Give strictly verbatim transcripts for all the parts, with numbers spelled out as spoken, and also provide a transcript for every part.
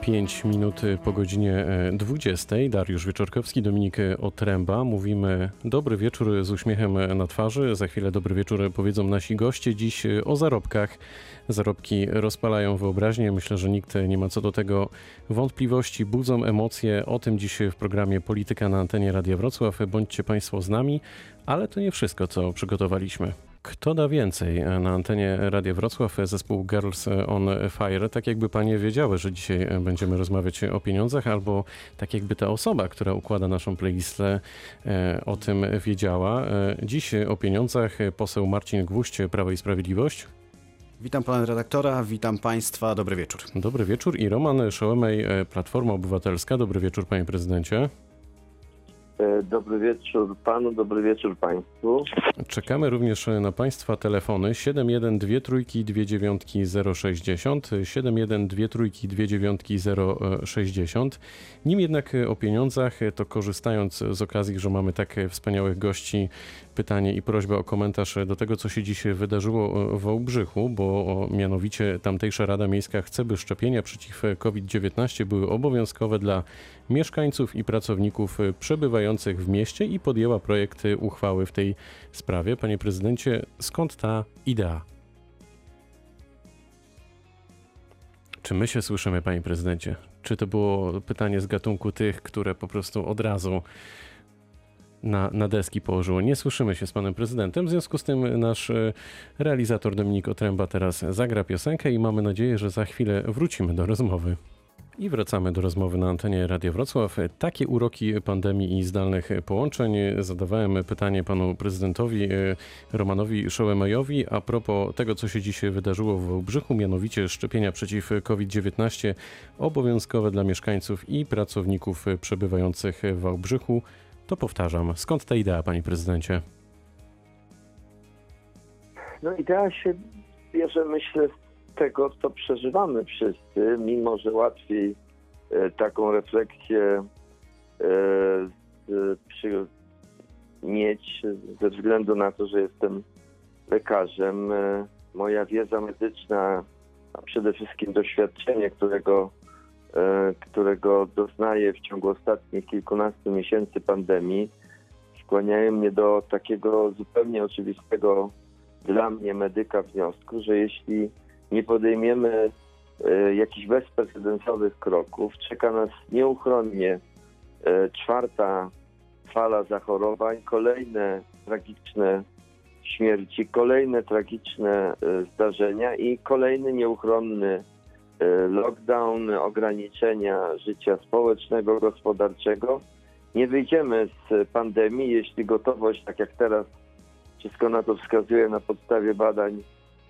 pięć minut po godzinie dwudziestej. Dariusz Wieczorkowski, Dominik Otręba. Mówimy dobry wieczór z uśmiechem na twarzy. Za chwilę dobry wieczór powiedzą nasi goście. Dziś o zarobkach. Zarobki rozpalają wyobraźnię. Myślę, że nikt nie ma co do tego wątpliwości. Budzą emocje. O tym dziś w programie Polityka na antenie Radia Wrocław. Bądźcie Państwo z nami, ale to nie wszystko, co przygotowaliśmy. Kto da więcej? Na antenie Radia Wrocław zespół Girls on Fire. Tak jakby panie wiedziały, że dzisiaj będziemy rozmawiać o pieniądzach, albo tak jakby ta osoba, która układa naszą playlistę, o tym wiedziała. Dziś o pieniądzach poseł Marcin Gwóźdź, Prawo i Sprawiedliwość. Witam pana redaktora, witam państwa, dobry wieczór. Dobry wieczór i Roman Szełemej, Platforma Obywatelska. Dobry wieczór, panie prezydencie. Dobry wieczór panu, dobry wieczór państwu. Czekamy również na państwa telefony siedem jeden dwa trzy dwa dziewięć zero sześć zero, siedem jeden dwa trzy dwa dziewięć zero sześć zero. Nim jednak o pieniądzach, to korzystając z okazji, że mamy tak wspaniałych gości, pytanie i prośba o komentarz do tego, co się dziś wydarzyło w Wałbrzychu, bo mianowicie tamtejsza Rada Miejska chce, by szczepienia przeciw COVID dziewiętnaście były obowiązkowe dla mieszkańców i pracowników przebywających w mieście i podjęła projekt uchwały w tej sprawie. Panie prezydencie, skąd ta idea? Czy my się słyszymy, panie prezydencie? Czy to było pytanie z gatunku tych, które po prostu od razu Na, na deski położyło? Nie słyszymy się z panem prezydentem, w związku z tym nasz realizator Dominik Otręba teraz zagra piosenkę i mamy nadzieję, że za chwilę wrócimy do rozmowy. I wracamy do rozmowy na antenie Radia Wrocław. Takie uroki pandemii i zdalnych połączeń. Zadawałem pytanie panu prezydentowi Romanowi Szełemejowi a propos tego, co się dziś wydarzyło w Wałbrzychu, mianowicie szczepienia przeciw COVID dziewiętnaście obowiązkowe dla mieszkańców i pracowników przebywających w Wałbrzychu. To powtarzam, skąd ta idea, panie prezydencie? No idea się bierze, myślę, z tego, co przeżywamy wszyscy, mimo że łatwiej e, taką refleksję e, z, przy, mieć ze względu na to, że jestem lekarzem. E, moja wiedza medyczna, a przede wszystkim doświadczenie, którego którego doznaję w ciągu ostatnich kilkunastu miesięcy pandemii, skłaniają mnie do takiego zupełnie oczywistego dla mnie, medyka, wniosku, że jeśli nie podejmiemy e, jakichś bezprecedensowych kroków, czeka nas nieuchronnie e, czwarta fala zachorowań, kolejne tragiczne śmierci, kolejne tragiczne e, zdarzenia i kolejny nieuchronny lockdown, ograniczenia życia społecznego, gospodarczego. Nie wyjdziemy z pandemii, jeśli gotowość, tak jak teraz wszystko na to wskazuje na podstawie badań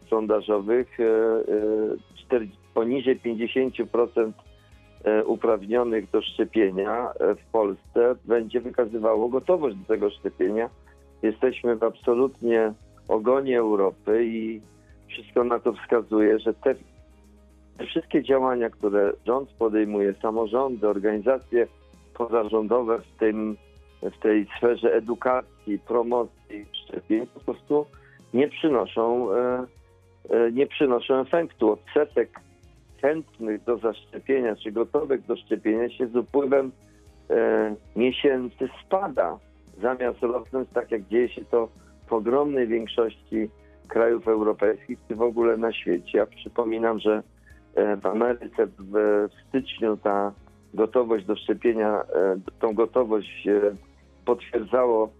sondażowych, poniżej pięćdziesiąt procent uprawnionych do szczepienia w Polsce będzie wykazywało gotowość do tego szczepienia. Jesteśmy w absolutnie ogonie Europy i wszystko na to wskazuje, że te wszystkie działania, które rząd podejmuje, samorządy, organizacje pozarządowe w tym, w tej sferze edukacji, promocji, szczepień, po prostu nie przynoszą, nie przynoszą efektu. Odsetek chętnych do zaszczepienia czy gotowych do szczepienia się z upływem miesięcy spada. Zamiast rosnąć, tak jak dzieje się to w ogromnej większości krajów europejskich czy w ogóle na świecie. Ja przypominam, że w Ameryce w styczniu ta gotowość do szczepienia, tą gotowość potwierdzało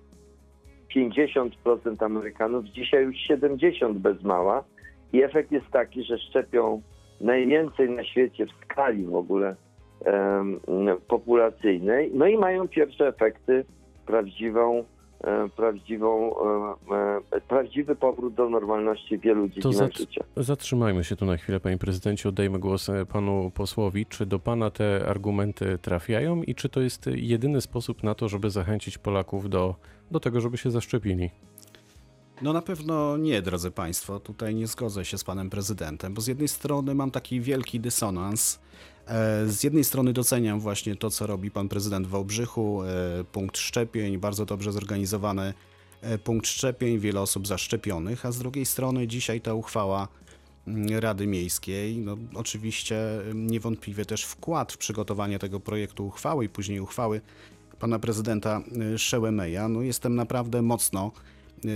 pięćdziesiąt procent Amerykanów, dzisiaj już siedemdziesiąt procent bez mała i efekt jest taki, że szczepią najwięcej na świecie w skali w ogóle em, populacyjnej, no i mają pierwsze efekty, prawdziwą Prawdziwą, prawdziwy powrót do normalności wielu dziedzin zatr- życia. Zatrzymajmy się tu na chwilę, panie prezydencie. Oddajmy głos panu posłowi. Czy do pana te argumenty trafiają i czy to jest jedyny sposób na to, żeby zachęcić Polaków do, do tego, żeby się zaszczepili? No na pewno nie, drodzy państwo. Tutaj nie zgodzę się z panem prezydentem, bo z jednej strony mam taki wielki dysonans. Z jednej strony doceniam właśnie to, co robi pan prezydent w Wałbrzychu, punkt szczepień, bardzo dobrze zorganizowany punkt szczepień, wiele osób zaszczepionych, a z drugiej strony dzisiaj ta uchwała Rady Miejskiej. No, oczywiście niewątpliwie też wkład w przygotowanie tego projektu uchwały i później uchwały pana prezydenta Szełemeja. No, jestem naprawdę mocno y,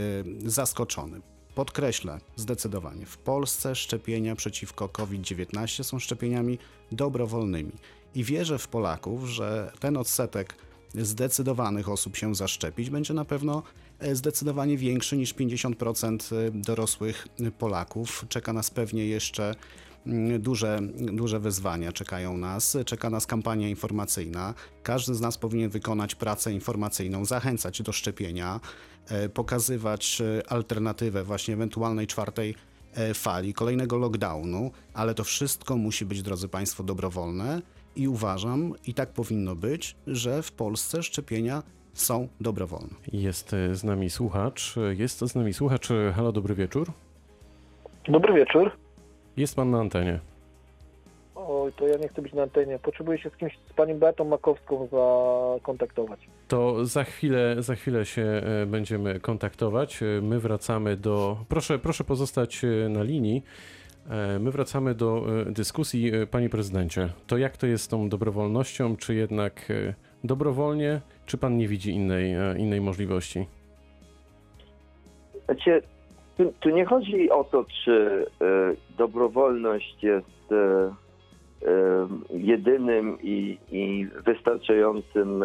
zaskoczony. Podkreślę zdecydowanie, w Polsce szczepienia przeciwko COVID dziewiętnaście są szczepieniami dobrowolnymi i wierzę w Polaków, że ten odsetek zdecydowanych osób się zaszczepić będzie na pewno zdecydowanie większy niż pięćdziesiąt procent dorosłych Polaków. Czeka nas pewnie jeszcze duże, duże wyzwania, czekają nas, czeka nas kampania informacyjna. Każdy z nas powinien wykonać pracę informacyjną, zachęcać do szczepienia, pokazywać alternatywę właśnie ewentualnej czwartej fali, kolejnego lockdownu, ale to wszystko musi być, drodzy Państwo, dobrowolne. I uważam, i tak powinno być, że w Polsce szczepienia są dobrowolne. Jest z nami słuchacz. Jest z nami słuchacz. Halo, dobry wieczór. Dobry wieczór. Jest pan na antenie. Oj, to ja nie chcę być na antenie. Potrzebuję się z kimś, z panią Beatą Makowską zakontaktować. To za chwilę, za chwilę się będziemy kontaktować. My wracamy do... Proszę, proszę pozostać na linii. My wracamy do dyskusji. Panie prezydencie, to jak to jest z tą dobrowolnością? Czy jednak dobrowolnie, czy pan nie widzi innej, innej możliwości? Znaczy, tu, tu nie chodzi o to, czy y, dobrowolność jest y, y, jedynym i, i wystarczającym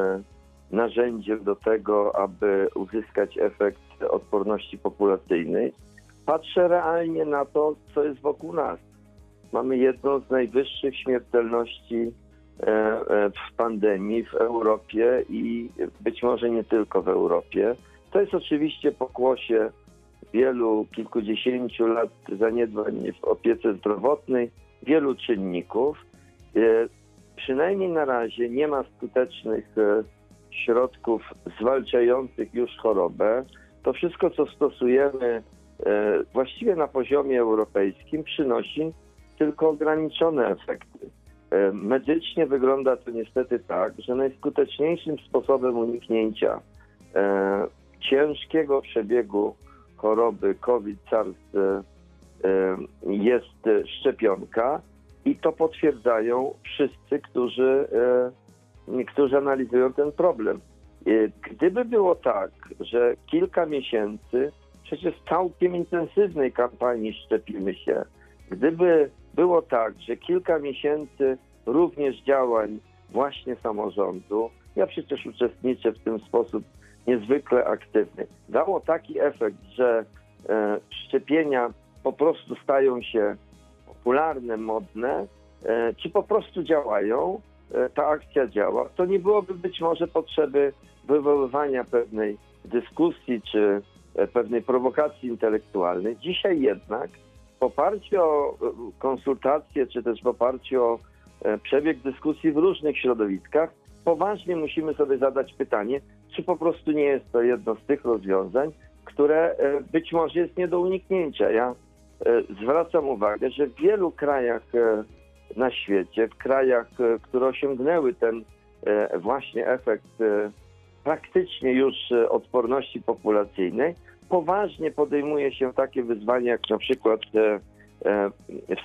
narzędziem do tego, aby uzyskać efekt odporności populacyjnej. Patrzę realnie na to, co jest wokół nas. Mamy jedną z najwyższych śmiertelności w pandemii w Europie i być może nie tylko w Europie. To jest oczywiście pokłosie wielu, kilkudziesięciu lat zaniedbań w opiece zdrowotnej, wielu czynników. Przynajmniej na razie nie ma skutecznych środków zwalczających już chorobę. To wszystko, co stosujemy właściwie na poziomie europejskim, przynosi tylko ograniczone efekty. Medycznie wygląda to niestety tak, że najskuteczniejszym sposobem uniknięcia ciężkiego przebiegu choroby COVID-SARS jest szczepionka i to potwierdzają wszyscy, którzy, którzy analizują ten problem. Gdyby było tak, że kilka miesięcy przecież w całkiem intensywnej kampanii szczepimy się. Gdyby było tak, że kilka miesięcy również działań właśnie samorządu, ja przecież uczestniczę w tym sposób niezwykle aktywny, dało taki efekt, że e, szczepienia po prostu stają się popularne, modne, e, czy po prostu działają, e, ta akcja działa, to nie byłoby być może potrzeby wywoływania pewnej dyskusji czy pewnej prowokacji intelektualnej. Dzisiaj jednak w oparciu o konsultacje, czy też w oparciu o przebieg dyskusji w różnych środowiskach, poważnie musimy sobie zadać pytanie, czy po prostu nie jest to jedno z tych rozwiązań, które być może jest nie do uniknięcia. Ja zwracam uwagę, że w wielu krajach na świecie, w krajach, które osiągnęły ten właśnie efekt praktycznie już odporności populacyjnej, poważnie podejmuje się takie wyzwania, jak na przykład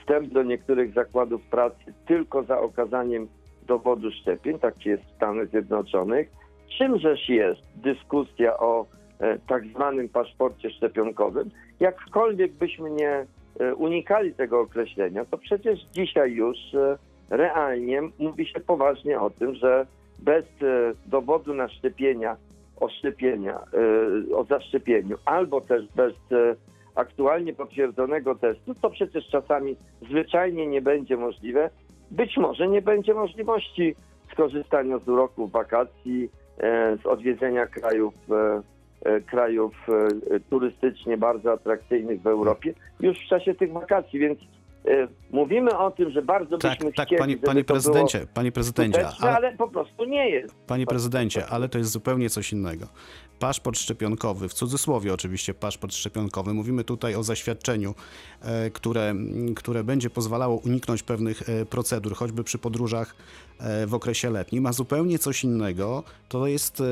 wstęp do niektórych zakładów pracy tylko za okazaniem dowodu szczepień, tak jest w Stanach Zjednoczonych. Czymżeż jest dyskusja o tak zwanym paszporcie szczepionkowym? Jakkolwiek byśmy nie unikali tego określenia, to przecież dzisiaj już realnie mówi się poważnie o tym, że bez dowodu na szczepienia, o szczepienia, o zaszczepieniu, albo też bez aktualnie potwierdzonego testu, to przecież czasami zwyczajnie nie będzie możliwe. Być może nie będzie możliwości skorzystania z uroków wakacji, z odwiedzenia krajów, krajów turystycznie bardzo atrakcyjnych w Europie już w czasie tych wakacji, więc mówimy o tym, że bardzo tak, byśmy tak, chcieli, panie, żeby panie to prezydencie, było panie prezydencie, ale, ale po prostu nie jest. Panie prezydencie, ale to jest zupełnie coś innego. Paszport szczepionkowy, w cudzysłowie oczywiście paszport szczepionkowy, mówimy tutaj o zaświadczeniu, które, które będzie pozwalało uniknąć pewnych procedur, choćby przy podróżach w okresie letnim, a zupełnie coś innego to jest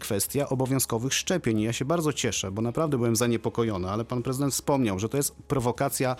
kwestia obowiązkowych szczepień. Ja się bardzo cieszę, bo naprawdę byłem zaniepokojony, ale pan prezydent wspomniał, że to jest prowokacja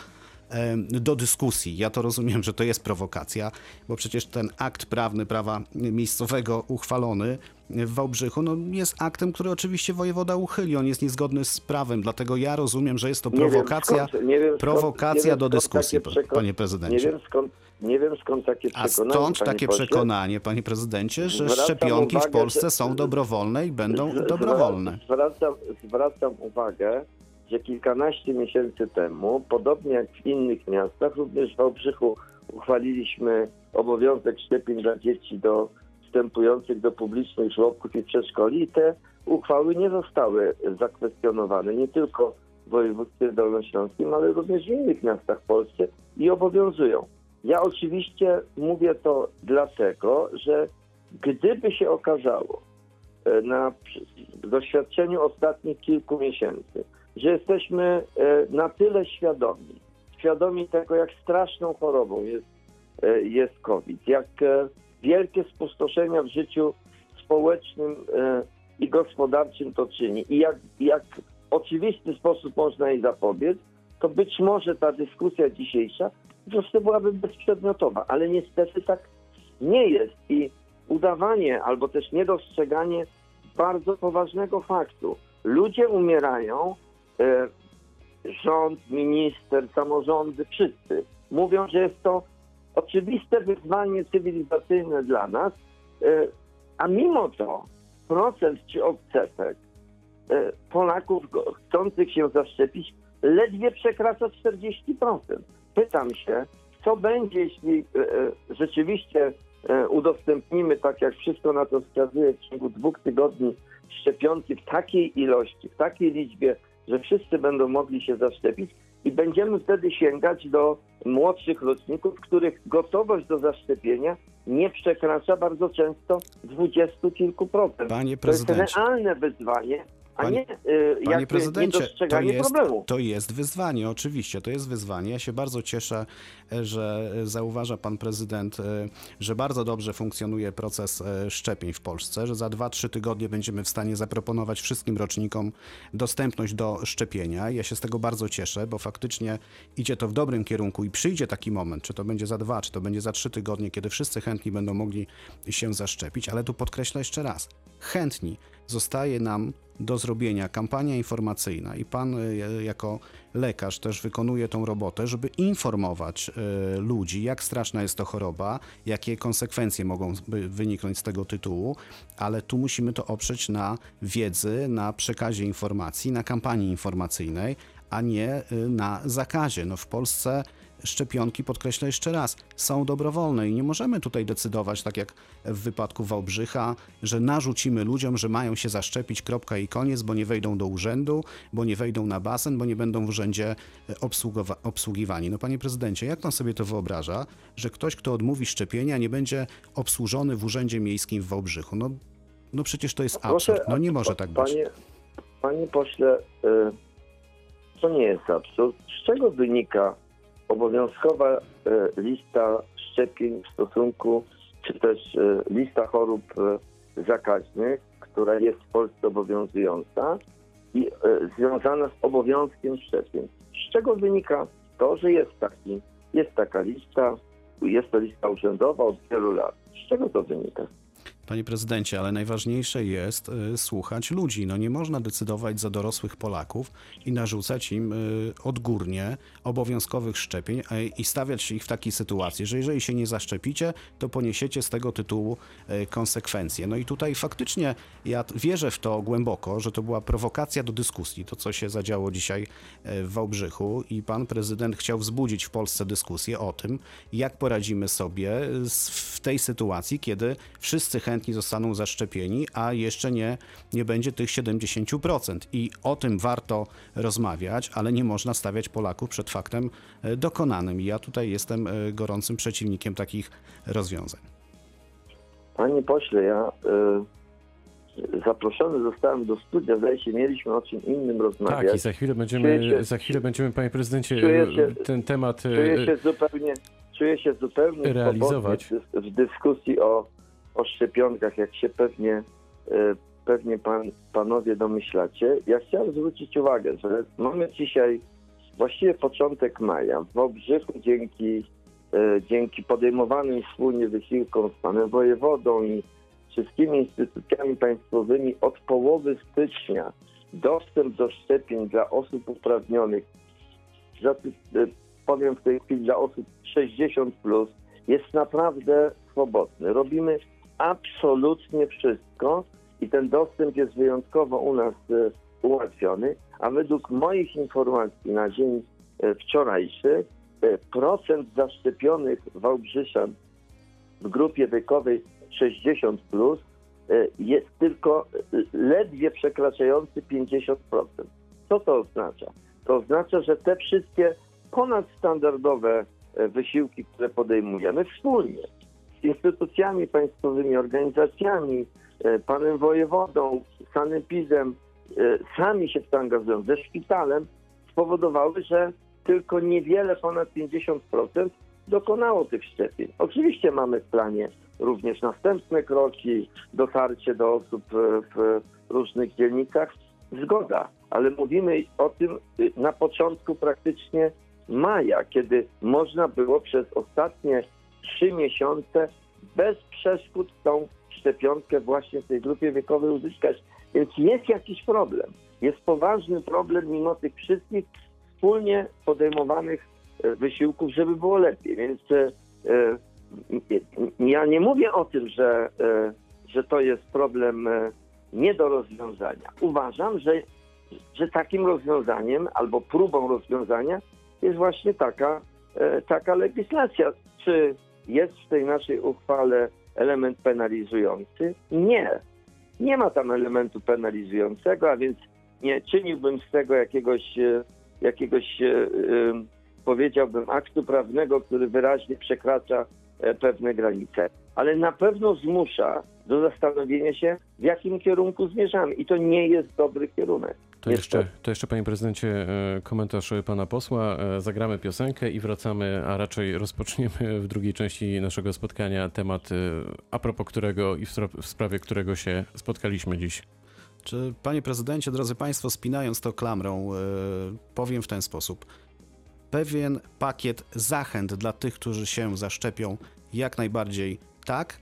do dyskusji. Ja to rozumiem, że to jest prowokacja, bo przecież ten akt prawny prawa miejscowego uchwalony w Wałbrzychu no, jest aktem, który oczywiście wojewoda uchyli. On jest niezgodny z prawem, dlatego ja rozumiem, że jest to prowokacja, nie wiem, skąd, nie wiem, skąd, prowokacja nie wiem, do dyskusji, przekon... panie prezydencie. Nie wiem, skąd, nie wiem skąd takie przekonanie. A stąd takie panie przekonanie, panie prezydencie, że zwracam szczepionki uwagę, w Polsce są dobrowolne i będą z, dobrowolne. Zwracam, zwracam uwagę, że kilkanaście miesięcy temu, podobnie jak w innych miastach, również w Wałbrzychu uchwaliliśmy obowiązek szczepień dla dzieci do wstępujących do publicznych żłobków i przedszkoli i te uchwały nie zostały zakwestionowane, nie tylko w województwie dolnośląskim, ale również w innych miastach w Polsce i obowiązują. Ja oczywiście mówię to dlatego, że gdyby się okazało na doświadczeniu ostatnich kilku miesięcy, że jesteśmy na tyle świadomi, świadomi tego, jak straszną chorobą jest, jest COVID, jak wielkie spustoszenia w życiu społecznym i gospodarczym to czyni i jak, jak w oczywisty sposób można jej zapobiec, to być może ta dyskusja dzisiejsza po prostu byłaby bezprzedmiotowa, ale niestety tak nie jest i udawanie albo też niedostrzeganie bardzo poważnego faktu. Ludzie umierają, rząd, minister, samorządy, wszyscy mówią, że jest to oczywiste wyzwanie cywilizacyjne dla nas, a mimo to procent czy odsetek Polaków chcących się zaszczepić ledwie przekracza czterdzieści procent. Pytam się, co będzie, jeśli rzeczywiście udostępnimy, tak jak wszystko na to wskazuje, w ciągu dwóch tygodni szczepionki w takiej ilości, w takiej liczbie, że wszyscy będą mogli się zaszczepić i będziemy wtedy sięgać do młodszych roczników, których gotowość do zaszczepienia nie przekracza bardzo często dwudziestu kilku procent. Panie prezydencie, to jest realne wyzwanie, a Panie, nie y, Panie prezydencie, to jest, to jest wyzwanie, oczywiście, to jest wyzwanie. Ja się bardzo cieszę, że zauważa pan prezydent, że bardzo dobrze funkcjonuje proces szczepień w Polsce, że za dwa trzy tygodnie będziemy w stanie zaproponować wszystkim rocznikom dostępność do szczepienia. Ja się z tego bardzo cieszę, bo faktycznie idzie to w dobrym kierunku i przyjdzie taki moment, czy to będzie za dwa, czy to będzie za trzy tygodnie, kiedy wszyscy chętni będą mogli się zaszczepić, ale tu podkreślę jeszcze raz, chętni. Zostaje nam do zrobienia kampania informacyjna i pan jako lekarz też wykonuje tą robotę, żeby informować y, ludzi, jak straszna jest to choroba, jakie konsekwencje mogą wyniknąć z tego tytułu, ale tu musimy to oprzeć na wiedzy, na przekazie informacji, na kampanii informacyjnej, a nie y, na zakazie. No w Polsce szczepionki, podkreślę jeszcze raz, są dobrowolne i nie możemy tutaj decydować, tak jak w wypadku Wałbrzycha, że narzucimy ludziom, że mają się zaszczepić, kropka i koniec, bo nie wejdą do urzędu, bo nie wejdą na basen, bo nie będą w urzędzie obsługowa- obsługiwani. No panie prezydencie, jak pan sobie to wyobraża, że ktoś, kto odmówi szczepienia, nie będzie obsłużony w urzędzie miejskim w Wałbrzychu? No, no przecież to jest absurd, no nie może tak być. Panie, panie pośle, to nie jest absurd. Z czego wynika obowiązkowa lista szczepień w stosunku, czy też lista chorób zakaźnych, która jest w Polsce obowiązująca i związana z obowiązkiem szczepień. Z czego wynika to, że jest taki, jest taka lista, jest to lista urzędowa od wielu lat. Z czego to wynika? Panie prezydencie, ale najważniejsze jest y, słuchać ludzi. No nie można decydować za dorosłych Polaków i narzucać im y, odgórnie obowiązkowych szczepień a, i stawiać ich w takiej sytuacji, że jeżeli się nie zaszczepicie, to poniesiecie z tego tytułu y, konsekwencje. No i tutaj faktycznie ja wierzę w to głęboko, że to była prowokacja do dyskusji, to co się zadziało dzisiaj y, w Wałbrzychu i pan prezydent chciał wzbudzić w Polsce dyskusję o tym, jak poradzimy sobie z, w tej sytuacji, kiedy wszyscy chętni zostaną zaszczepieni, a jeszcze nie, nie będzie tych siedemdziesiąt procent. I o tym warto rozmawiać, ale nie można stawiać Polaków przed faktem dokonanym. I ja tutaj jestem gorącym przeciwnikiem takich rozwiązań. Panie pośle, ja y, zaproszony zostałem do studia, zdaje się, mieliśmy o czym innym rozmawiać. Tak, i za chwilę będziemy, się, za chwilę będziemy, panie prezydencie, się, ten temat czuję się zupełnie, czuję się zupełnie realizować w, w dyskusji o o szczepionkach, jak się pewnie, pewnie pan, panowie domyślacie. Ja chciałem zwrócić uwagę, że mamy dzisiaj właściwie początek maja w Wałbrzychu dzięki, e, dzięki podejmowanym wspólnie wysiłkom z panem wojewodą i wszystkimi instytucjami państwowymi od połowy stycznia dostęp do szczepień dla osób uprawnionych, za, powiem w tej chwili dla osób sześćdziesiąt plus, jest naprawdę swobodny. Robimy absolutnie wszystko i ten dostęp jest wyjątkowo u nas ułatwiony, a według moich informacji na dzień wczorajszy procent zaszczepionych Wałbrzyszan w grupie wiekowej sześćdziesiąt plus jest tylko ledwie przekraczający pięćdziesiąt procent. Co to oznacza? To oznacza, że te wszystkie ponadstandardowe wysiłki, które podejmujemy wspólnie z instytucjami państwowymi, organizacjami, panem wojewodą, sanepidem, sami się w to angażują, ze szpitalem, spowodowały, że tylko niewiele, ponad pięćdziesiąt procent dokonało tych szczepień. Oczywiście mamy w planie również następne kroki, dotarcie do osób w różnych dzielnicach. Zgoda, ale mówimy o tym na początku praktycznie maja, kiedy można było przez ostatnie trzy miesiące bez przeszkód tą szczepionkę właśnie w tej grupie wiekowej uzyskać. Więc jest jakiś problem. Jest poważny problem mimo tych wszystkich wspólnie podejmowanych wysiłków, żeby było lepiej. Więc ja nie mówię o tym, że, że to jest problem nie do rozwiązania. Uważam, że, że takim rozwiązaniem albo próbą rozwiązania jest właśnie taka, taka legislacja. Czy jest w tej naszej uchwale element penalizujący? Nie. Nie ma tam elementu penalizującego, a więc nie czyniłbym z tego jakiegoś, jakiegoś powiedziałbym, aktu prawnego, który wyraźnie przekracza pewne granice. Ale na pewno zmusza do zastanowienia się, w jakim kierunku zmierzamy. I to nie jest dobry kierunek. To jeszcze, to jeszcze, panie prezydencie, komentarz pana posła. Zagramy piosenkę i wracamy, a raczej rozpoczniemy w drugiej części naszego spotkania temat, a propos którego i w sprawie którego się spotkaliśmy dziś. Czy, panie prezydencie, drodzy państwo, spinając to klamrą, powiem w ten sposób. Pewien pakiet zachęt dla tych, którzy się zaszczepią, jak najbardziej tak.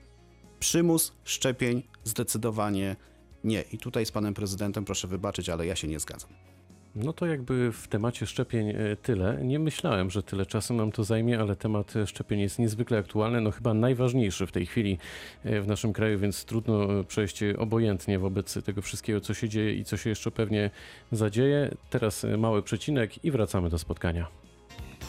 Przymus szczepień zdecydowanie nie. I tutaj z panem prezydentem proszę wybaczyć, ale ja się nie zgadzam. No to jakby w temacie szczepień tyle. Nie myślałem, że tyle czasu nam to zajmie, ale temat szczepień jest niezwykle aktualny, no chyba najważniejszy w tej chwili w naszym kraju, więc trudno przejść obojętnie wobec tego wszystkiego, co się dzieje i co się jeszcze pewnie zadzieje. Teraz mały przecinek i wracamy do spotkania.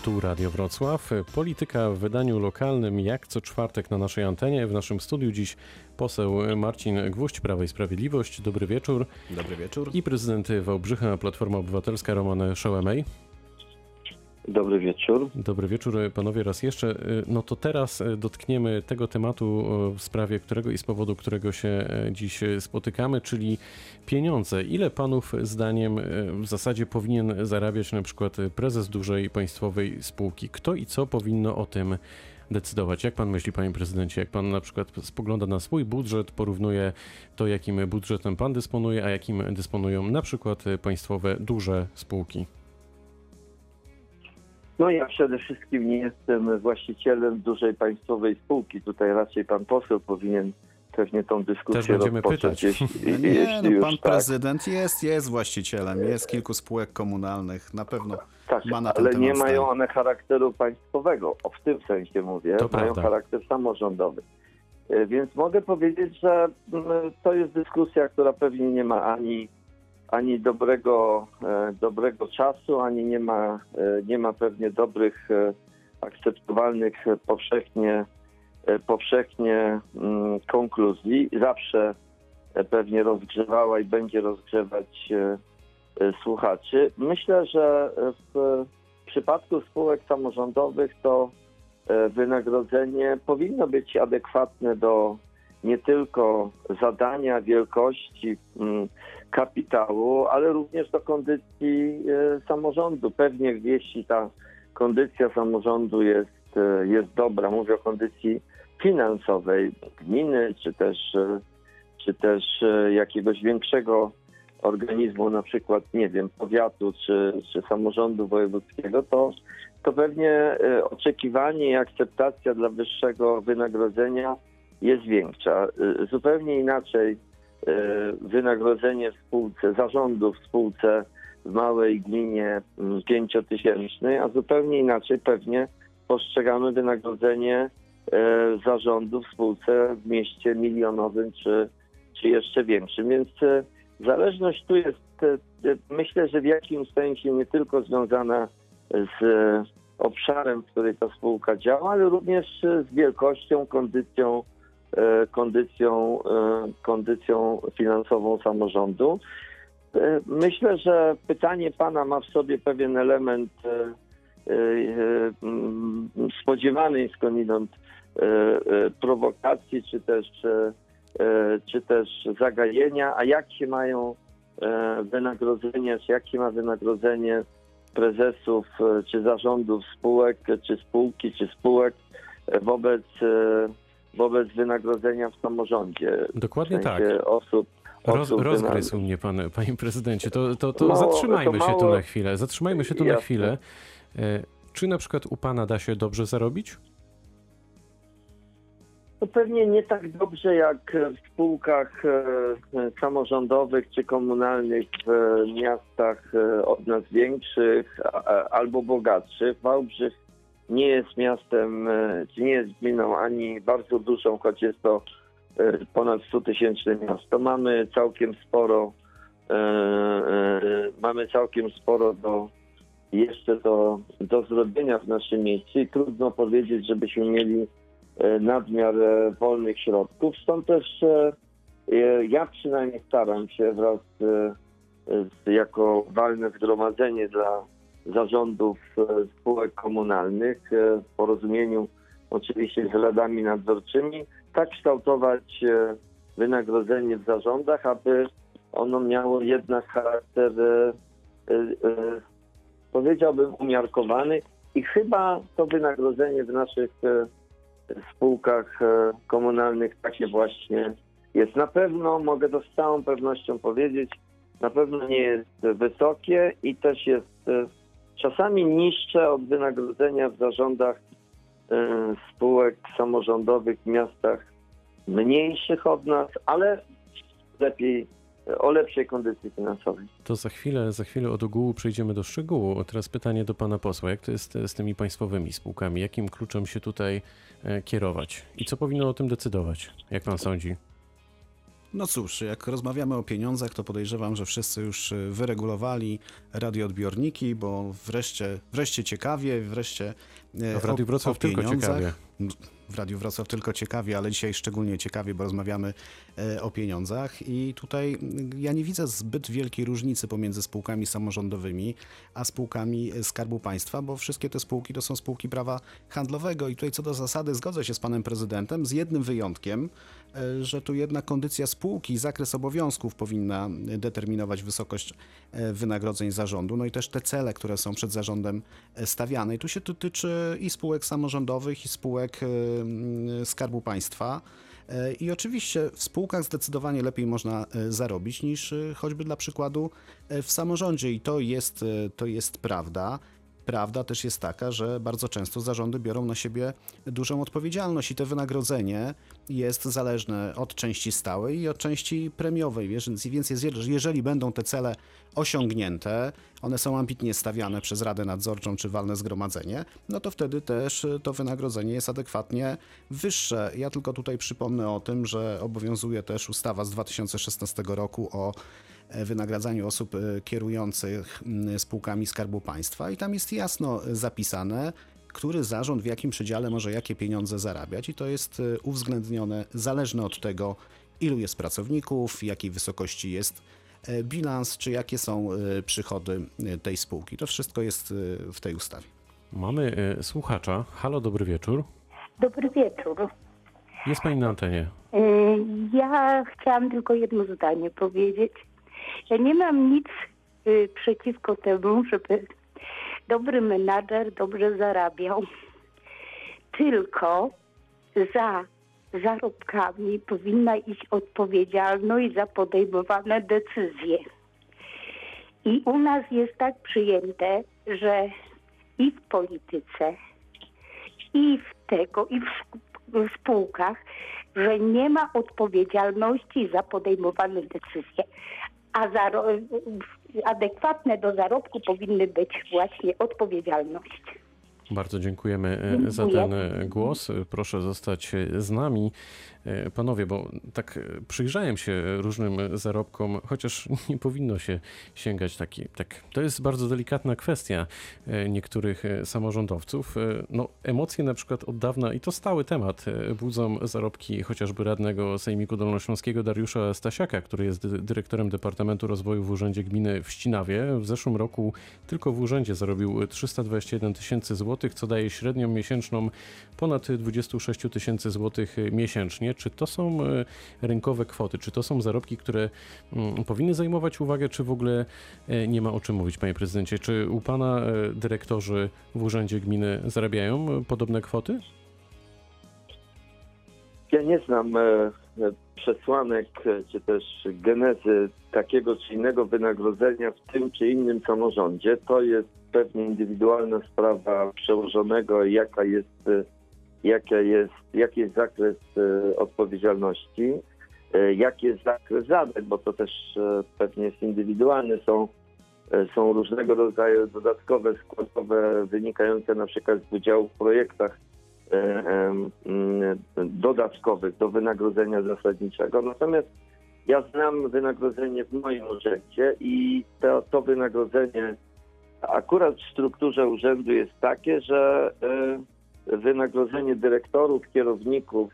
Tu Radio Wrocław. Polityka w wydaniu lokalnym jak co czwartek na naszej antenie. W naszym studiu dziś poseł Marcin Gwóźdź, Prawo i Sprawiedliwość. Dobry wieczór. Dobry wieczór. I prezydent Wałbrzycha, Platforma Obywatelska, Roman Szełemej. Dobry wieczór. Dobry wieczór, panowie, raz jeszcze. No to teraz dotkniemy tego tematu, w sprawie którego i z powodu którego się dziś spotykamy, czyli pieniądze. Ile panów zdaniem w zasadzie powinien zarabiać na przykład prezes dużej państwowej spółki? Kto i co powinno o tym decydować? Jak pan myśli, panie prezydencie? Jak pan na przykład spogląda na swój budżet, porównuje to, jakim budżetem pan dysponuje, a jakim dysponują na przykład państwowe duże spółki? No ja przede wszystkim nie jestem właścicielem dużej państwowej spółki. Tutaj raczej pan poseł powinien pewnie tą dyskusję też będziemy rozpocząć. Pytać. Jeśli, nie, jeśli no, pan tak. prezydent jest, jest właścicielem. Jest kilku spółek komunalnych. Na pewno tak, ma na ten ale temat nie mają stan. One charakteru państwowego. O, w tym sensie mówię. To mają prawda. Charakter samorządowy. Więc mogę powiedzieć, że to jest dyskusja, która pewnie nie ma ani... ani dobrego, dobrego czasu, ani nie ma, nie ma pewnie dobrych, akceptowalnych powszechnie, powszechnie konkluzji. Zawsze pewnie rozgrzewała i będzie rozgrzewać słuchaczy. Myślę, że w przypadku spółek samorządowych to wynagrodzenie powinno być adekwatne do nie tylko zadania, wielkości kapitału, ale również do kondycji samorządu. Pewnie jeśli ta kondycja samorządu jest, jest dobra, mówię o kondycji finansowej gminy, czy też, czy też jakiegoś większego organizmu, na przykład, nie wiem, powiatu czy, czy samorządu wojewódzkiego, to, to pewnie oczekiwanie i akceptacja dla wyższego wynagrodzenia jest większa. Zupełnie inaczej wynagrodzenie w spółce, zarządu w spółce w małej gminie pięciotysięcznej, a zupełnie inaczej pewnie postrzegamy wynagrodzenie zarządu w spółce w mieście milionowym czy, czy jeszcze większym. Więc zależność tu jest, myślę, że w jakimś sensie nie tylko związana z obszarem, w którym ta spółka działa, ale również z wielkością, kondycją, kondycją, kondycją finansową samorządu. Myślę, że pytanie pana ma w sobie pewien element spodziewanej skądinąd prowokacji, czy też, czy też zagajenia, a jak się mają wynagrodzenie, czy jakie ma wynagrodzenie prezesów, czy zarządów spółek, czy spółki, czy spółek wobec, wobec wynagrodzenia w samorządzie. Dokładnie w sensie tak. Osób, Roz, rozgryzł mnie pan, panie prezydencie. To, to, to mało, zatrzymajmy to mało... się tu na chwilę. Zatrzymajmy się tu Jasne. na chwilę. Czy na przykład u pana da się dobrze zarobić? No pewnie nie tak dobrze jak w spółkach samorządowych czy komunalnych w miastach od nas większych albo bogatszych. Wałbrzych nie jest miastem, czy nie jest gminą ani bardzo dużą, choć jest to ponad stutysięczne miasto. Mamy całkiem sporo, mamy całkiem sporo do jeszcze do, do zrobienia w naszym mieście i trudno powiedzieć, żebyśmy mieli nadmiar wolnych środków. Stąd też ja przynajmniej staram się wraz z, jako walne zgromadzenie dla zarządów spółek komunalnych w porozumieniu oczywiście z radami nadzorczymi tak kształtować wynagrodzenie w zarządach, aby ono miało jednak charakter, powiedziałbym, umiarkowany i chyba to wynagrodzenie w naszych spółkach komunalnych takie właśnie jest. Na pewno, mogę to z całą pewnością powiedzieć, na pewno nie jest wysokie i też jest czasami niższe od wynagrodzenia w zarządach spółek samorządowych w miastach mniejszych od nas, ale lepiej, o lepszej kondycji finansowej. To za chwilę, za chwilę od ogółu przejdziemy do szczegółu. Teraz pytanie do pana posła. Jak to jest z tymi państwowymi spółkami? Jakim kluczem się tutaj kierować? I co powinno o tym decydować? Jak pan sądzi? No cóż, jak rozmawiamy o pieniądzach, to podejrzewam, że wszyscy już wyregulowali radioodbiorniki, bo wreszcie, wreszcie ciekawie, wreszcie A w Radiu Wrocław tylko ciekawie. W Radiu Wrocław tylko ciekawie, ale dzisiaj szczególnie ciekawie, bo rozmawiamy o pieniądzach i tutaj ja nie widzę zbyt wielkiej różnicy pomiędzy spółkami samorządowymi a spółkami Skarbu Państwa, bo wszystkie te spółki to są spółki prawa handlowego i tutaj co do zasady zgodzę się z panem prezydentem, z jednym wyjątkiem, że tu jednak kondycja spółki i zakres obowiązków powinna determinować wysokość wynagrodzeń zarządu, no i też te cele, które są przed zarządem stawiane. I tu się dotyczy i spółek samorządowych, i spółek Skarbu Państwa. I oczywiście w spółkach zdecydowanie lepiej można zarobić niż choćby dla przykładu w samorządzie i to jest, to jest prawda. Prawda też jest taka, że bardzo często zarządy biorą na siebie dużą odpowiedzialność i to wynagrodzenie jest zależne od części stałej i od części premiowej, więc jeżeli będą te cele osiągnięte, one są ambitnie stawiane przez Radę Nadzorczą czy walne zgromadzenie, no to wtedy też to wynagrodzenie jest adekwatnie wyższe. Ja tylko tutaj przypomnę o tym, że obowiązuje też ustawa z dwa tysiące szesnastego roku o wynagradzaniu osób kierujących spółkami Skarbu Państwa i tam jest jasno zapisane, który zarząd w jakim przedziale może jakie pieniądze zarabiać i to jest uwzględnione zależne od tego, ilu jest pracowników, jakiej wysokości jest bilans, czy jakie są przychody tej spółki. To wszystko jest w tej ustawie. Mamy słuchacza. Halo, dobry wieczór. Dobry wieczór. Jest pani na antenie. Ja chciałam tylko jedno zdanie powiedzieć. Ja nie mam nic przeciwko temu, żeby dobry menadżer dobrze zarabiał. Tylko za zarobkami powinna iść odpowiedzialność za podejmowane decyzje. I u nas jest tak przyjęte, że i w polityce, i w tego, i w spółkach, że nie ma odpowiedzialności za podejmowane decyzje, a za, adekwatne do zarobku powinny być właśnie odpowiedzialność. Bardzo dziękujemy Dziękuję. za ten głos. Proszę zostać z nami. Panowie, bo tak przyjrzałem się różnym zarobkom, chociaż nie powinno się sięgać taki, tak. To jest bardzo delikatna kwestia niektórych samorządowców. No, emocje na przykład od dawna, i to stały temat, budzą zarobki chociażby radnego Sejmiku Dolnośląskiego Dariusza Stasiaka, który jest dyrektorem Departamentu Rozwoju w Urzędzie Gminy w Ścinawie. W zeszłym roku tylko w urzędzie zarobił trzysta dwadzieścia jeden tysięcy złotych, co daje średnią miesięczną ponad dwadzieścia sześć tysięcy złotych miesięcznie. Czy to są rynkowe kwoty? Czy to są zarobki, które powinny zajmować uwagę? Czy w ogóle nie ma o czym mówić, panie prezydencie? Czy u pana dyrektorzy w urzędzie gminy zarabiają podobne kwoty? Ja nie znam przesłanek, czy też genezy takiego czy innego wynagrodzenia w tym czy innym samorządzie. To jest pewnie indywidualna sprawa przełożonego, jaka jest, jaka jest, jaki jest zakres odpowiedzialności, jaki jest zakres zadań, bo to też pewnie jest indywidualne. Są, są różnego rodzaju dodatkowe, składowe, wynikające na przykład z udziału w projektach dodatkowych do wynagrodzenia zasadniczego. Natomiast ja znam wynagrodzenie w moim urzędzie i to, to wynagrodzenie akurat w strukturze urzędu jest takie, że wynagrodzenie dyrektorów, kierowników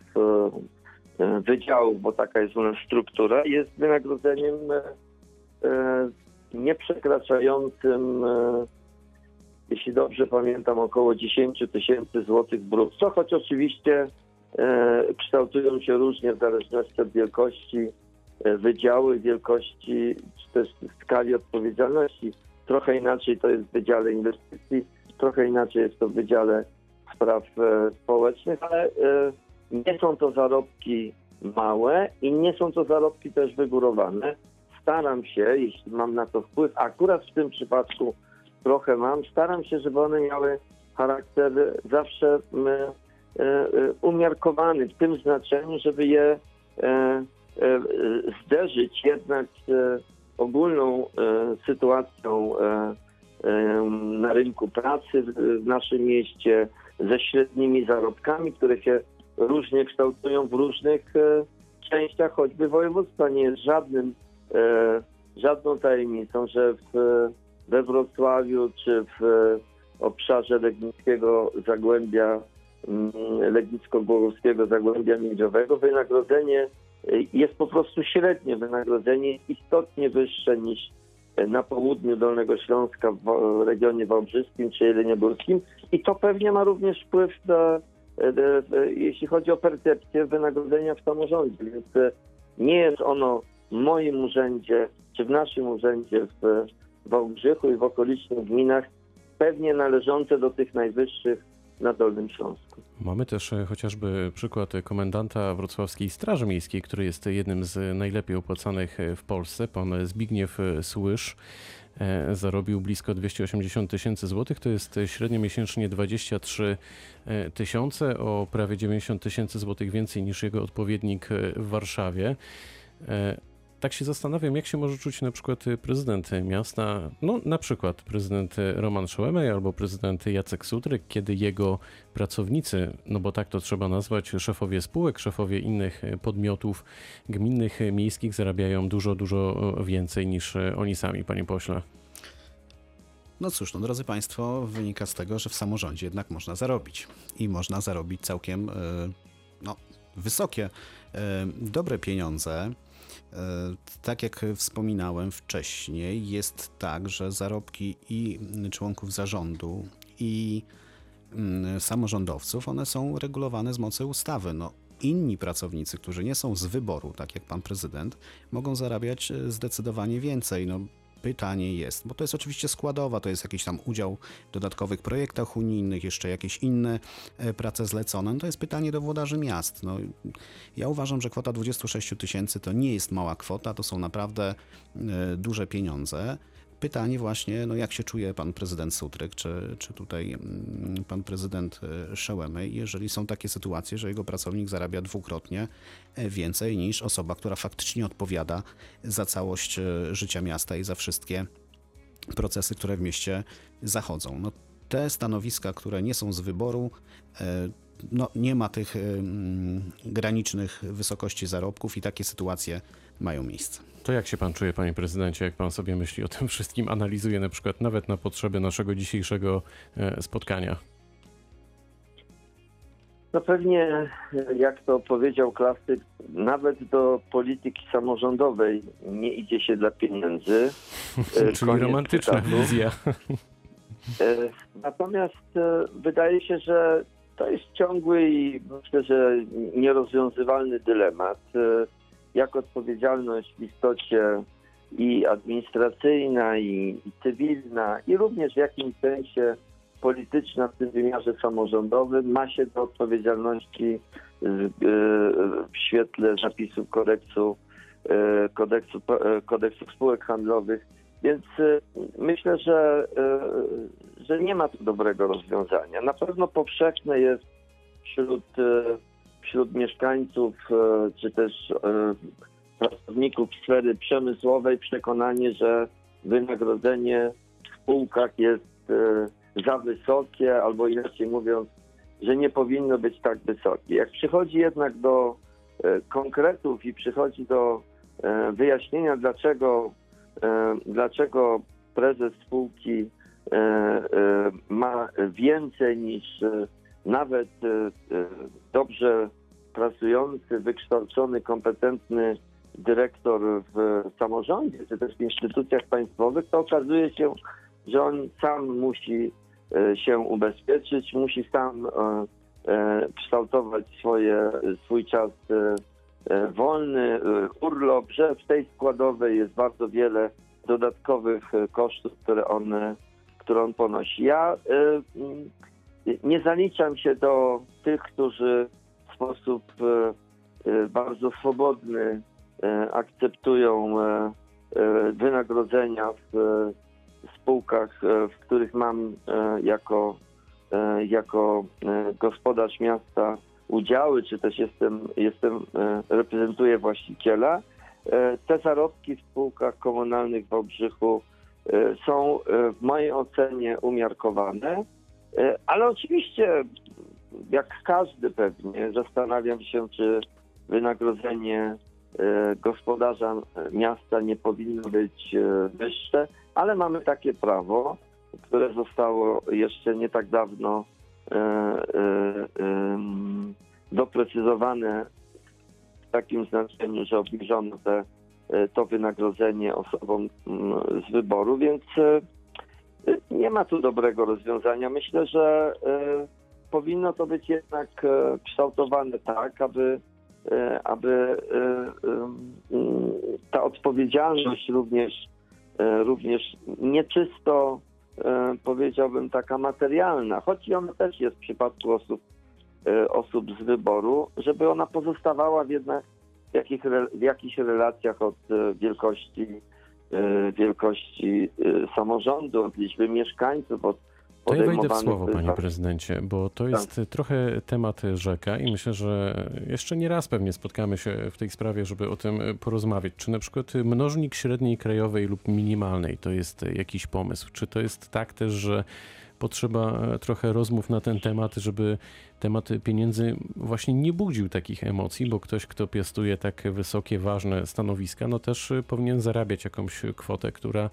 wydziałów, bo taka jest u nas struktura, jest wynagrodzeniem nieprzekraczającym, jeśli dobrze pamiętam, około dziesięć tysięcy złotych brutto, choć oczywiście kształtują się różnie w zależności od wielkości wydziału i wielkości czy też skali odpowiedzialności. Trochę inaczej to jest w Wydziale Inwestycji, trochę inaczej jest to w Wydziale Spraw Społecznych, ale nie są to zarobki małe i nie są to zarobki też wygórowane. Staram się, jeśli mam na to wpływ, akurat w tym przypadku trochę mam, staram się, żeby one miały charakter zawsze umiarkowany w tym znaczeniu, żeby je zderzyć jednak z ogólną e, sytuacją e, e, na rynku pracy w, w naszym mieście, ze średnimi zarobkami, które się różnie kształtują w różnych e, częściach choćby województwa. Nie jest żadnym, e, żadną tajemnicą, że w, we Wrocławiu czy w obszarze legnickiego zagłębia, legnicko-głogowskiego zagłębia miedziowego wynagrodzenie jest po prostu średnie wynagrodzenie, istotnie wyższe niż na południu Dolnego Śląska w regionie wałbrzyskim czy jeleniogórskim. I to pewnie ma również wpływ, na, jeśli chodzi o percepcję wynagrodzenia w samorządzie. Więc nie jest ono w moim urzędzie, czy w naszym urzędzie w Wałbrzychu i w okolicznych gminach pewnie należące do tych najwyższych na Dolnym Śląsku. Mamy też chociażby przykład komendanta Wrocławskiej Straży Miejskiej, który jest jednym z najlepiej opłacanych w Polsce. Pan Zbigniew Słysz zarobił blisko dwieście osiemdziesiąt tysięcy złotych. To jest średnio miesięcznie dwadzieścia trzy tysiące, o prawie dziewięćdziesiąt tysięcy złotych więcej niż jego odpowiednik w Warszawie. Tak się zastanawiam, jak się może czuć na przykład prezydent miasta, no na przykład prezydent Roman Szełemej albo prezydent Jacek Sutryk, kiedy jego pracownicy, no bo tak to trzeba nazwać, szefowie spółek, szefowie innych podmiotów gminnych, miejskich zarabiają dużo, dużo więcej niż oni sami, panie pośle. No cóż, no drodzy państwo, wynika z tego, że w samorządzie jednak można zarobić i można zarobić całkiem no, wysokie, dobre pieniądze. Tak jak wspominałem wcześniej, jest tak, że zarobki i członków zarządu, i samorządowców, one są regulowane z mocy ustawy. No, inni pracownicy, którzy nie są z wyboru, tak jak pan prezydent, mogą zarabiać zdecydowanie więcej. No, pytanie jest, bo to jest oczywiście składowa, to jest jakiś tam udział w dodatkowych projektach unijnych, jeszcze jakieś inne prace zlecone. No to jest pytanie do włodarzy miast. No, ja uważam, że kwota dwudziestu sześciu tysięcy to nie jest mała kwota, to są naprawdę duże pieniądze. pytanie właśnie, no jak się czuje pan prezydent Sutryk, czy, czy tutaj pan prezydent Szełemej, jeżeli są takie sytuacje, że jego pracownik zarabia dwukrotnie więcej niż osoba, która faktycznie odpowiada za całość życia miasta i za wszystkie procesy, które w mieście zachodzą. No, te stanowiska, które nie są z wyboru, no, nie ma tych granicznych wysokości zarobków i takie sytuacje mają miejsce. To jak się pan czuje, panie prezydencie, jak pan sobie myśli o tym wszystkim, analizuje na przykład nawet na potrzeby naszego dzisiejszego spotkania? No pewnie, jak to powiedział klasyk, nawet do polityki samorządowej nie idzie się dla pieniędzy. Czyli romantyczna wizja. Natomiast wydaje się, że to jest ciągły i myślę, że nierozwiązywalny dylemat, jak odpowiedzialność w istocie i administracyjna, i, i cywilna, i również w jakimś sensie polityczna w tym wymiarze samorządowym ma się do odpowiedzialności w świetle zapisów kodeksu, kodeksu, kodeksu spółek handlowych. Więc myślę, że, że nie ma tu dobrego rozwiązania. Na pewno powszechne jest wśród, wśród mieszkańców czy też pracowników sfery przemysłowej przekonanie, że wynagrodzenie w spółkach jest za wysokie, albo inaczej mówiąc, że nie powinno być tak wysokie. Jak przychodzi jednak do konkretów i przychodzi do wyjaśnienia, dlaczego Dlaczego prezes spółki ma więcej niż nawet dobrze pracujący, wykształcony, kompetentny dyrektor w samorządzie, czy też w instytucjach państwowych, to okazuje się, że on sam musi się ubezpieczyć, musi sam kształtować swoje, swój czas wolny, urlop, że w tej składowej jest bardzo wiele dodatkowych kosztów, które on, które on ponosi. Ja y, nie zaliczam się do tych, którzy w sposób y, bardzo swobodny y, akceptują y, y, wynagrodzenia w y, spółkach, y, w których mam y, jako, y, jako y, gospodarz miasta udziały, czy też jestem, jestem reprezentuję właściciela. Te zarobki w spółkach komunalnych w Wałbrzychu są w mojej ocenie umiarkowane, ale oczywiście, jak każdy pewnie, zastanawiam się, czy wynagrodzenie gospodarza miasta nie powinno być wyższe, ale mamy takie prawo, które zostało jeszcze nie tak dawno E, e, e, doprecyzowane w takim znaczeniu, że obniżono te, to wynagrodzenie osobom z wyboru, więc e, nie ma tu dobrego rozwiązania. Myślę, że e, powinno to być jednak e, kształtowane tak, aby, e, aby e, e, ta odpowiedzialność również, e, również nieczysto powiedziałbym taka materialna, choć i ona też jest w przypadku osób, osób z wyboru, żeby ona pozostawała w jednak w jakich, w jakichś relacjach od wielkości, wielkości samorządu, od liczby mieszkańców, od To ja wejdę w słowo, panie prezydencie, bo to jest tak. trochę temat rzeka i myślę, że jeszcze nie raz pewnie spotkamy się w tej sprawie, żeby o tym porozmawiać. Czy na przykład mnożnik średniej krajowej lub minimalnej to jest jakiś pomysł? Czy to jest tak też, że potrzeba trochę rozmów na ten temat, żeby temat pieniędzy właśnie nie budził takich emocji, bo ktoś, kto piastuje tak wysokie, ważne stanowiska, no też powinien zarabiać jakąś kwotę, która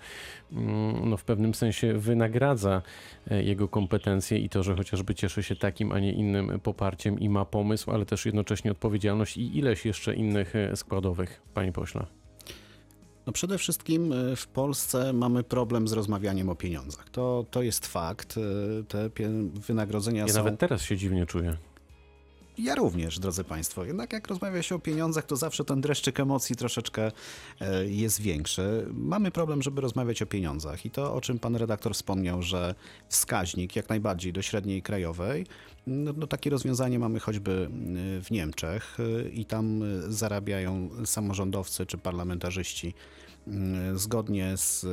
no, w pewnym sensie wynagradza jego kompetencje i to, że chociażby cieszy się takim, a nie innym poparciem i ma pomysł, ale też jednocześnie odpowiedzialność i ileś jeszcze innych składowych, panie pośle. No przede wszystkim w Polsce mamy problem z rozmawianiem o pieniądzach. To, to jest fakt. Te wynagrodzenia ja są... Ja nawet teraz się dziwnie czuję. ja również, drodzy Państwo. Jednak jak rozmawia się o pieniądzach, to zawsze ten dreszczyk emocji troszeczkę jest większy. Mamy problem, żeby rozmawiać o pieniądzach i to, o czym pan redaktor wspomniał, że wskaźnik jak najbardziej do średniej krajowej, no, no takie rozwiązanie mamy choćby w Niemczech i tam zarabiają samorządowcy czy parlamentarzyści zgodnie z,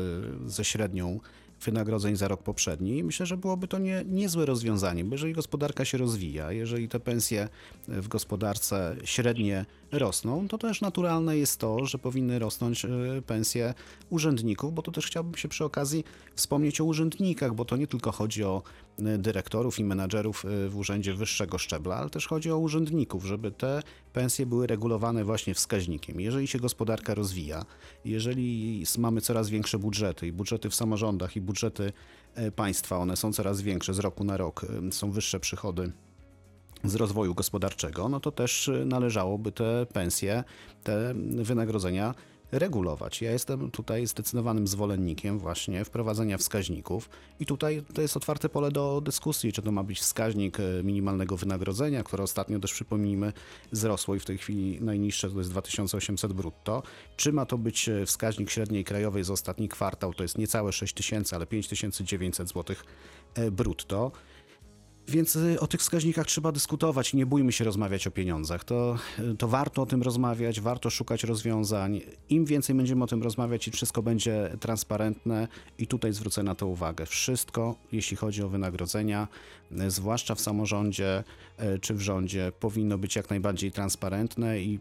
ze średnią wynagrodzeń za rok poprzedni. Myślę, że byłoby to nie, niezłe rozwiązanie, bo jeżeli gospodarka się rozwija, jeżeli te pensje w gospodarce średnie rosną, to też naturalne jest to, że powinny rosnąć pensje urzędników, bo to też chciałbym się przy okazji wspomnieć o urzędnikach, bo to nie tylko chodzi o dyrektorów i menadżerów w urzędzie wyższego szczebla, ale też chodzi o urzędników, żeby te pensje były regulowane właśnie wskaźnikiem. Jeżeli się gospodarka rozwija, jeżeli mamy coraz większe budżety i budżety w samorządach i budżety państwa, one są coraz większe z roku na rok, są wyższe przychody z rozwoju gospodarczego, no to też należałoby te pensje, te wynagrodzenia regulować. Ja jestem tutaj zdecydowanym zwolennikiem właśnie wprowadzenia wskaźników i tutaj to jest otwarte pole do dyskusji, czy to ma być wskaźnik minimalnego wynagrodzenia, które ostatnio też przypomnijmy wzrosło i w tej chwili najniższe to jest dwa tysiące osiemset brutto, czy ma to być wskaźnik średniej krajowej za ostatni kwartał, to jest niecałe sześć tysięcy, ale pięć tysięcy dziewięćset złotych brutto. Więc o tych wskaźnikach trzeba dyskutować. Nie bójmy się rozmawiać o pieniądzach. To, to warto o tym rozmawiać, warto szukać rozwiązań. Im więcej będziemy o tym rozmawiać i wszystko będzie transparentne i tutaj zwrócę na to uwagę. Wszystko, jeśli chodzi o wynagrodzenia, zwłaszcza w samorządzie czy w rządzie, powinno być jak najbardziej transparentne i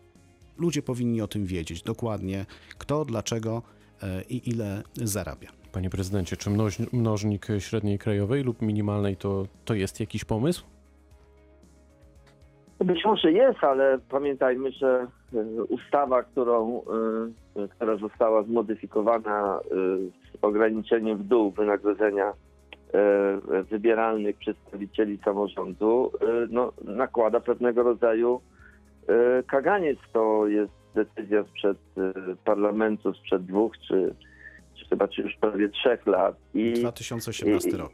ludzie powinni o tym wiedzieć dokładnie, kto, dlaczego i ile zarabia. Panie prezydencie, czy mnożnik średniej krajowej lub minimalnej to, to jest jakiś pomysł? Być może jest, ale pamiętajmy, że ustawa, którą, która została zmodyfikowana z ograniczeniem w dół wynagrodzenia wybieralnych przedstawicieli samorządu, no, nakłada pewnego rodzaju kaganiec. To jest decyzja sprzed parlamentu, sprzed dwóch czy chyba czy już prawie trzech lat. I, dwa tysiące osiemnasty i, rok.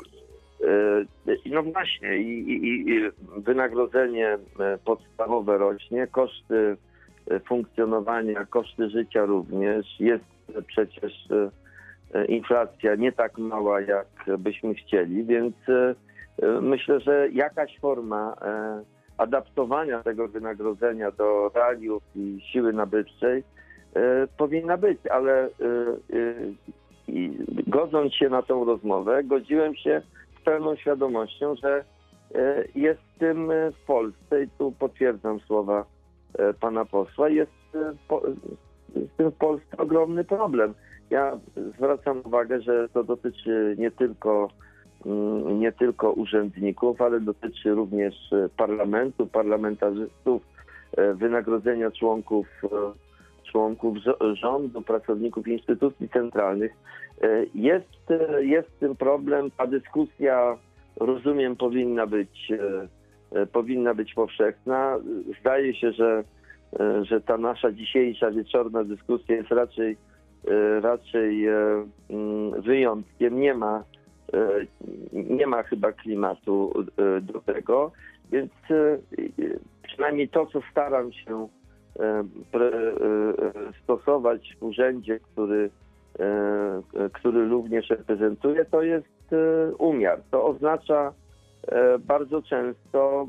I, no właśnie, i, i, i wynagrodzenie podstawowe rośnie, koszty funkcjonowania, koszty życia również. Jest przecież inflacja nie tak mała, jak byśmy chcieli, więc myślę, że jakaś forma adaptowania tego wynagrodzenia do realiów i siły nabywczej powinna być, ale godząc się na tą rozmowę, godziłem się z pełną świadomością, że jest w tym w Polsce, i tu potwierdzam słowa pana posła, jest w tym w Polsce ogromny problem. Ja zwracam uwagę, że to dotyczy nie tylko, nie tylko urzędników, ale dotyczy również parlamentu, parlamentarzystów, wynagrodzenia członków członków rządu, pracowników instytucji centralnych. Jest, jest ten problem, ta dyskusja, rozumiem, powinna być, powinna być powszechna. Zdaje się, że, że ta nasza dzisiejsza wieczorna dyskusja jest raczej, raczej wyjątkiem. Nie ma, nie ma chyba klimatu do tego, więc przynajmniej to, co staram się stosować w urzędzie, który, który również reprezentuje, to jest umiar. To oznacza bardzo często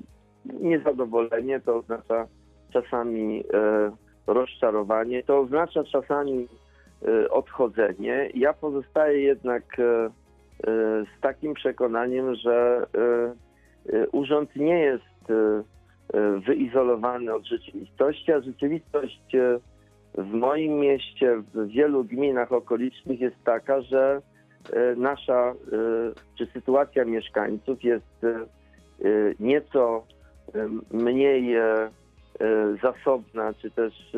niezadowolenie, to oznacza czasami rozczarowanie, to oznacza czasami odchodzenie. Ja pozostaję jednak z takim przekonaniem, że urząd nie jest wyizolowany od rzeczywistości, a rzeczywistość w moim mieście, w wielu gminach okolicznych jest taka, że nasza, czy sytuacja mieszkańców jest nieco mniej zasobna, czy też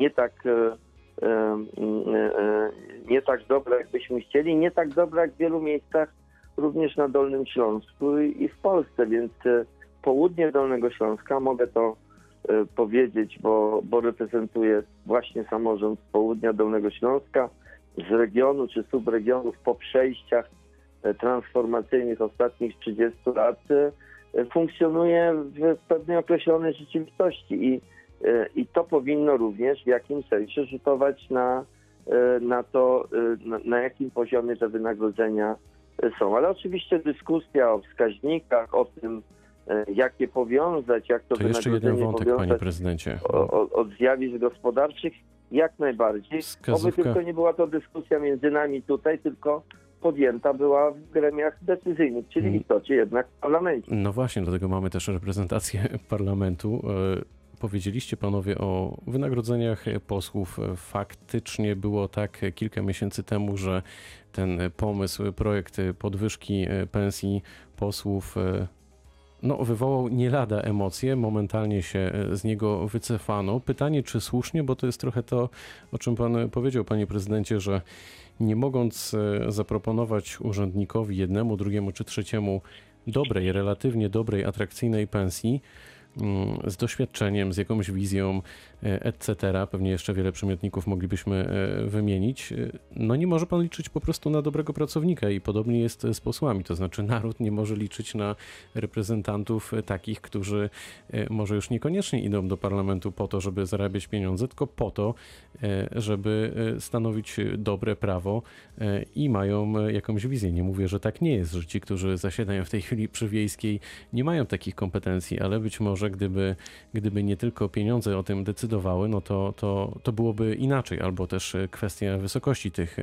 nie tak, nie tak dobra, jakbyśmy chcieli, nie tak dobra jak w wielu miejscach, również na Dolnym Śląsku i w Polsce, więc południe Dolnego Śląska, mogę to y, powiedzieć, bo, bo reprezentuję właśnie samorząd z południa Dolnego Śląska, z regionu czy subregionów po przejściach y, transformacyjnych ostatnich trzydziestu lat. Y, funkcjonuje w pewnej określonej rzeczywistości i, i to powinno również w jakimś sensie rzutować na, na to, na, na jakim poziomie te wynagrodzenia są. Ale oczywiście dyskusja o wskaźnikach, o tym, jak je powiązać, jak to, to wynagrodzenie jeszcze jeden wątek, powiązać panie prezydencie. O, o, od zjawisk gospodarczych, jak najbardziej. Wskazówka. Oby tylko nie była to dyskusja między nami tutaj, tylko podjęta była w gremiach decyzyjnych, czyli w istocie jednak w parlamencie. No właśnie, dlatego mamy też reprezentację parlamentu. Powiedzieliście panowie o wynagrodzeniach posłów. Faktycznie było tak kilka miesięcy temu, że ten pomysł, projekt podwyżki pensji posłów no, wywołał nie lada emocje, momentalnie się z niego wycofano. Pytanie, czy słusznie, bo to jest trochę to, o czym pan powiedział, panie prezydencie, że nie mogąc zaproponować urzędnikowi jednemu, drugiemu czy trzeciemu dobrej, relatywnie dobrej, atrakcyjnej pensji, z doświadczeniem, z jakąś wizją, et cetera. Pewnie jeszcze wiele przymiotników moglibyśmy wymienić. No nie może pan liczyć po prostu na dobrego pracownika i podobnie jest z posłami. To znaczy naród nie może liczyć na reprezentantów takich, którzy może już niekoniecznie idą do parlamentu po to, żeby zarabiać pieniądze, tylko po to, żeby stanowić dobre prawo i mają jakąś wizję. Nie mówię, że tak nie jest, że ci, którzy zasiadają w tej chwili przy Wiejskiej, nie mają takich kompetencji, ale być może że gdyby, gdyby nie tylko pieniądze o tym decydowały, no to, to, to byłoby inaczej, albo też kwestia wysokości tych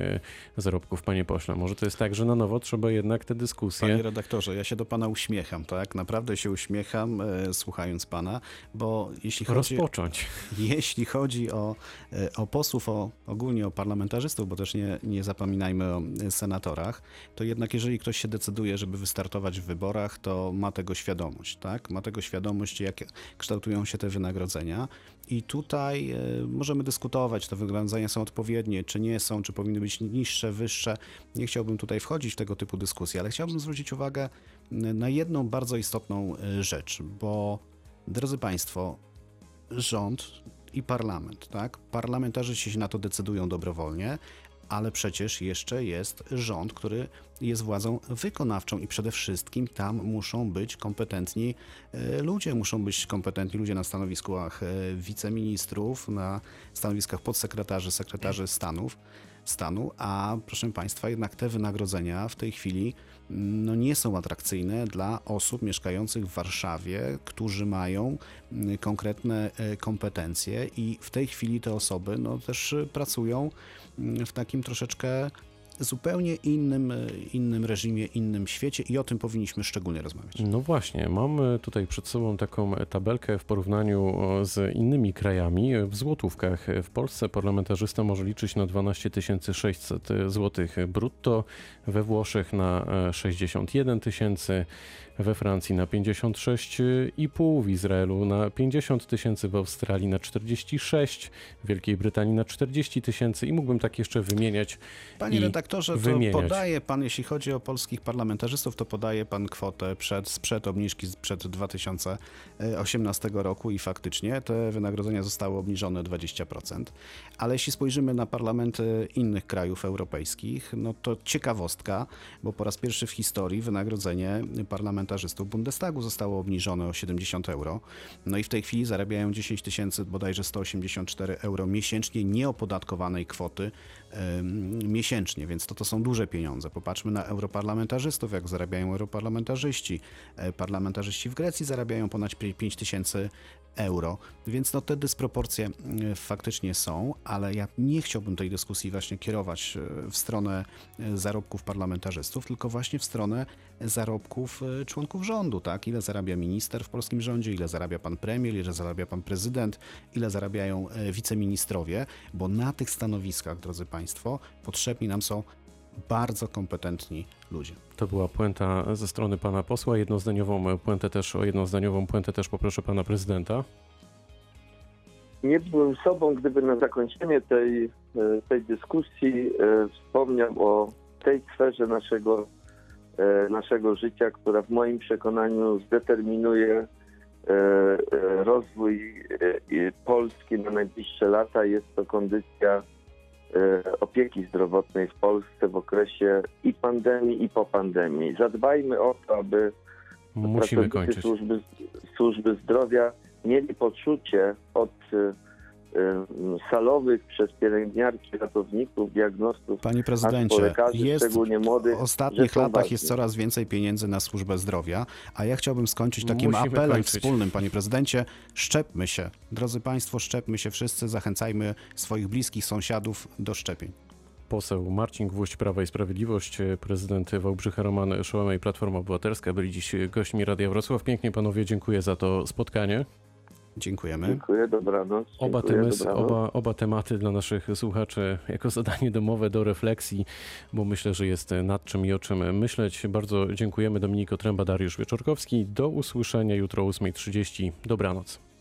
zarobków, panie pośle. Może to jest tak, że na nowo trzeba jednak te dyskusje... Panie redaktorze, ja się do pana uśmiecham, tak? Naprawdę się uśmiecham, e, słuchając pana, bo jeśli chodzi... Rozpocząć. Jeśli chodzi o, o posłów, o, ogólnie o parlamentarzystów, bo też nie, nie zapominajmy o senatorach, to jednak jeżeli ktoś się decyduje, żeby wystartować w wyborach, to ma tego świadomość, tak? Ma tego świadomość, jak kształtują się te wynagrodzenia i tutaj możemy dyskutować, czy te wynagrodzenia są odpowiednie, czy nie są, czy powinny być niższe, wyższe. Nie chciałbym tutaj wchodzić w tego typu dyskusje, ale chciałbym zwrócić uwagę na jedną bardzo istotną rzecz, bo drodzy państwo, rząd i parlament, tak? Parlamentarzyści się na to decydują dobrowolnie, ale przecież jeszcze jest rząd, który jest władzą wykonawczą i przede wszystkim tam muszą być kompetentni ludzie, muszą być kompetentni ludzie na stanowiskach wiceministrów, na stanowiskach podsekretarzy, sekretarzy stanów, stanu, a proszę państwa, jednak te wynagrodzenia w tej chwili no, nie są atrakcyjne dla osób mieszkających w Warszawie, którzy mają konkretne kompetencje i w tej chwili te osoby no, też pracują w takim troszeczkę zupełnie innym, innym reżimie, innym świecie i o tym powinniśmy szczególnie rozmawiać. No właśnie, mamy tutaj przed sobą taką tabelkę w porównaniu z innymi krajami. W złotówkach w Polsce parlamentarzysta może liczyć na dwanaście tysięcy sześćset złotych brutto, we Włoszech na sześćdziesiąt jeden tysięcy, we Francji na pięćdziesiąt sześć i pół, w Izraelu na pięćdziesiąt tysięcy, w Australii na czterdzieści sześć, w Wielkiej Brytanii na czterdzieści tysięcy i mógłbym tak jeszcze wymieniać. Panie redaktorze, to podaje pan, jeśli chodzi o polskich parlamentarzystów, to podaje pan kwotę przed, sprzed obniżki sprzed dwa tysiące osiemnastego roku i faktycznie te wynagrodzenia zostały obniżone dwadzieścia procent. Ale jeśli spojrzymy na parlamenty innych krajów europejskich, no to ciekawostka, bo po raz pierwszy w historii wynagrodzenie parlamentarzystów Bundestagu zostało obniżone o siedemdziesiąt euro. No i w tej chwili zarabiają dziesięć tysięcy, bodajże sto osiemdziesiąt cztery euro miesięcznie nieopodatkowanej kwoty y, miesięcznie, więc to, to są duże pieniądze. Popatrzmy na europarlamentarzystów, jak zarabiają europarlamentarzyści. Parlamentarzyści w Grecji zarabiają ponad pięć tysięcy euro, więc no te dysproporcje y, faktycznie są, ale ja nie chciałbym tej dyskusji właśnie kierować w stronę zarobków parlamentarzystów, tylko właśnie w stronę zarobków y, członków rządu, tak? Ile zarabia minister w polskim rządzie, ile zarabia pan premier, ile zarabia pan prezydent, ile zarabiają wiceministrowie, bo na tych stanowiskach, drodzy państwo, potrzebni nam są bardzo kompetentni ludzie. To była puenta ze strony pana posła, jednozdaniową puentę też, o jednozdaniową puentę też poproszę pana prezydenta. Nie byłbym sobą, gdyby na zakończenie tej, tej dyskusji wspomniał o tej sferze naszego naszego życia, która w moim przekonaniu zdeterminuje rozwój Polski na najbliższe lata. Jest to kondycja opieki zdrowotnej w Polsce w okresie i pandemii, i po pandemii. Zadbajmy o to, aby Musimy kończyć. Służby, służby zdrowia mieli poczucie od y, salowych przez pielęgniarki, ratowników, diagnostów, Panie prezydencie, lekarzy, jest szczególnie młodych, w ostatnich latach ważne. Jest coraz więcej pieniędzy na służbę zdrowia, a ja chciałbym skończyć takim Musimy apelem kończyć. wspólnym, panie prezydencie, szczepmy się. Drodzy państwo, szczepmy się wszyscy, zachęcajmy swoich bliskich sąsiadów do szczepień. Poseł Marcin Gwóźdź, Prawa i Sprawiedliwość, prezydent Wałbrzycha Roman Szełemej, Platforma Obywatelska byli dziś gośćmi Radia Wrocław. Pięknie panowie, dziękuję za to spotkanie. Dziękujemy. Dziękuję, dobranoc. Oba, Dziękuję, temes, dobranoc. Oba, oba tematy dla naszych słuchaczy jako zadanie domowe do refleksji, bo myślę, że jest nad czym i o czym myśleć. Bardzo dziękujemy. Dominik Otręba, Dariusz Wieczorkowski. Do usłyszenia jutro o ósma trzydzieści. Dobranoc.